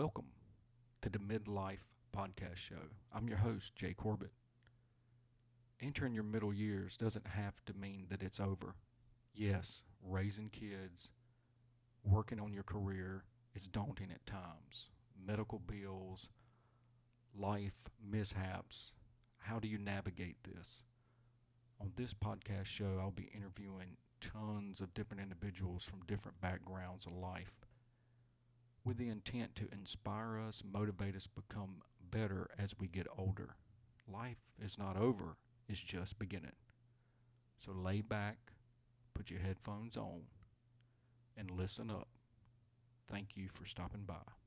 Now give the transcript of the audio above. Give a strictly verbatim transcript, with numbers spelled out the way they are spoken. Welcome to the Mid-Life Podcast Show. I'm your host, Jay Corbett. Entering your middle years doesn't have to mean that it's over. Yes, raising kids, working on your career is daunting at times. Medical bills, life mishaps. How do you navigate this? On this podcast show, I'll be interviewing tons of different individuals from different backgrounds of life with the intent to inspire us, motivate us, become better as we get older. Life is not over, it's just beginning. So lay back, put your headphones on, and listen up. Thank you for stopping by.